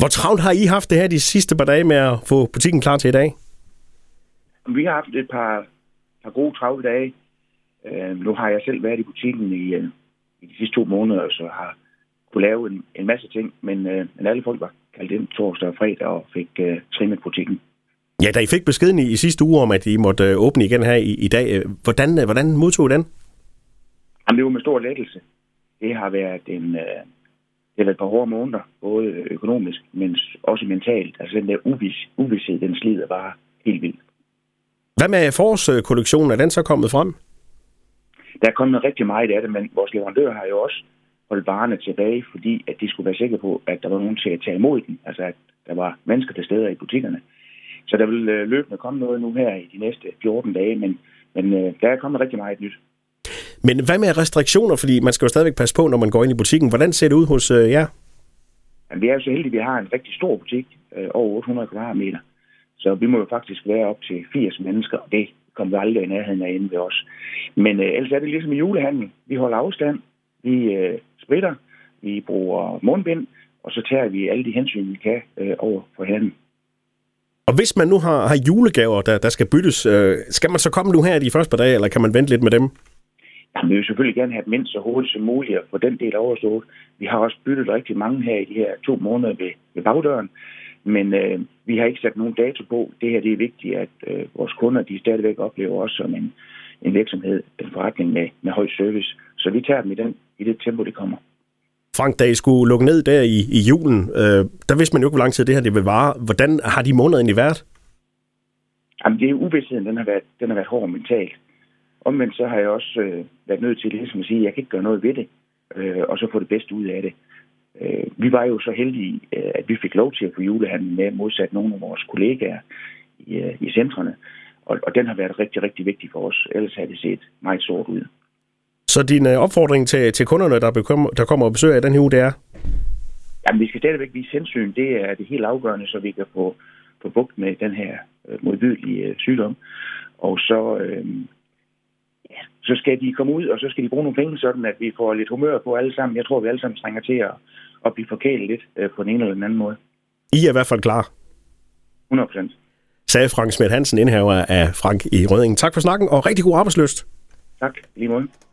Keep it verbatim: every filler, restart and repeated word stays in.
Hvor travlt har I haft det her de sidste par dage med at få butikken klar til i dag? Vi har haft et par, par gode travle dage. Øh, nu har jeg selv været i butikken i, øh, i de sidste to måneder, så har kunne lave en, en masse ting, men, øh, men alle folk var kaldt ind torsdag og fredag og fik øh, trimmet butikken. Ja, da I fik beskeden i, i sidste uge om, at I måtte øh, åbne igen her i, i dag, øh, hvordan, øh, hvordan modtog I den? Jamen, det var med stor lettelse. Det har været en... Øh, Det har været et par hårde måneder, både økonomisk, men også mentalt. Altså den der uvis, uvished, den slider bare helt vildt. Hvad med forårskollektionen? Er den så kommet frem? Der er kommet rigtig meget af det, men vores leverandører har jo også holdt varerne tilbage, fordi at de skulle være sikre på, at der var nogen til at tage imod den. Altså at der var mennesker til steder i butikkerne. Så der vil løbende komme noget nu her i de næste fjorten dage, men, men der er kommet rigtig meget nyt. Men hvad med restriktioner? Fordi man skal jo stadigvæk passe på, når man går ind i butikken. Hvordan ser det ud hos øh, jer? Jamen, vi er jo så heldige, at vi har en rigtig stor butik, øh, over otte hundrede kvadratmeter. Så vi må jo faktisk være op til firs mennesker, og det kommer vi aldrig i nærheden af inde ved os. Men øh, ellers er det ligesom i julehandel. Vi holder afstand, vi øh, spritter, vi bruger mundbind, og så tager vi alle de hensyn, vi kan øh, over for hinanden. Og hvis man nu har, har julegaver, der, der skal byttes, øh, skal man så komme nu her de første par dage, eller kan man vente lidt med dem? Jamen, vi vil selvfølgelig gerne have det mindst så hurtigt som muligt at få den del overstået. Vi har også byttet rigtig mange her i de her to måneder ved, ved bagdøren, men øh, vi har ikke sat nogen dato på. Det her det er vigtigt, at øh, vores kunder de stadigvæk oplever os som en, en virksomhed, en forretning med, med høj service. Så vi tager dem i, den, i det tempo, det kommer. Frank, da I skulle lukke ned der i, i julen, øh, der vidste man jo ikke, hvor lang tid det her det vil vare. Hvordan har de måneder egentlig været? Jamen, det er uvidstheden, den har været, den har været hård mentalt. Omvendt så har jeg også øh, været nødt til ligesom at sige, at jeg kan ikke gøre noget ved det, øh, og så få det bedste ud af det. Øh, vi var jo så heldige, øh, at vi fik lov til at få julehandlen med, modsat nogle af vores kollegaer i, øh, i centrene, og, og den har været rigtig, rigtig vigtig for os, ellers har det set meget sort ud. Så din øh, opfordring til, til kunderne, der, bekom, der kommer og besøger i den her uge, det er? Jamen, vi skal stadigvæk vise hensyn, det er det helt afgørende, så vi kan få, få bukt med den her øh, modbydelige øh, sygdom, og så... Øh, Så skal de komme ud, og så skal de bruge nogle penge, sådan at vi får lidt humør på alle sammen. Jeg tror, vi alle sammen trænger til at, at blive forkælet lidt på den ene eller den anden måde. I er i hvert fald klar. hundrede procent. Sagde Frank Smidt Hansen, indhaver af Frank i Røddingen. Tak for snakken, og rigtig god arbejdsløst. Tak, lige måde.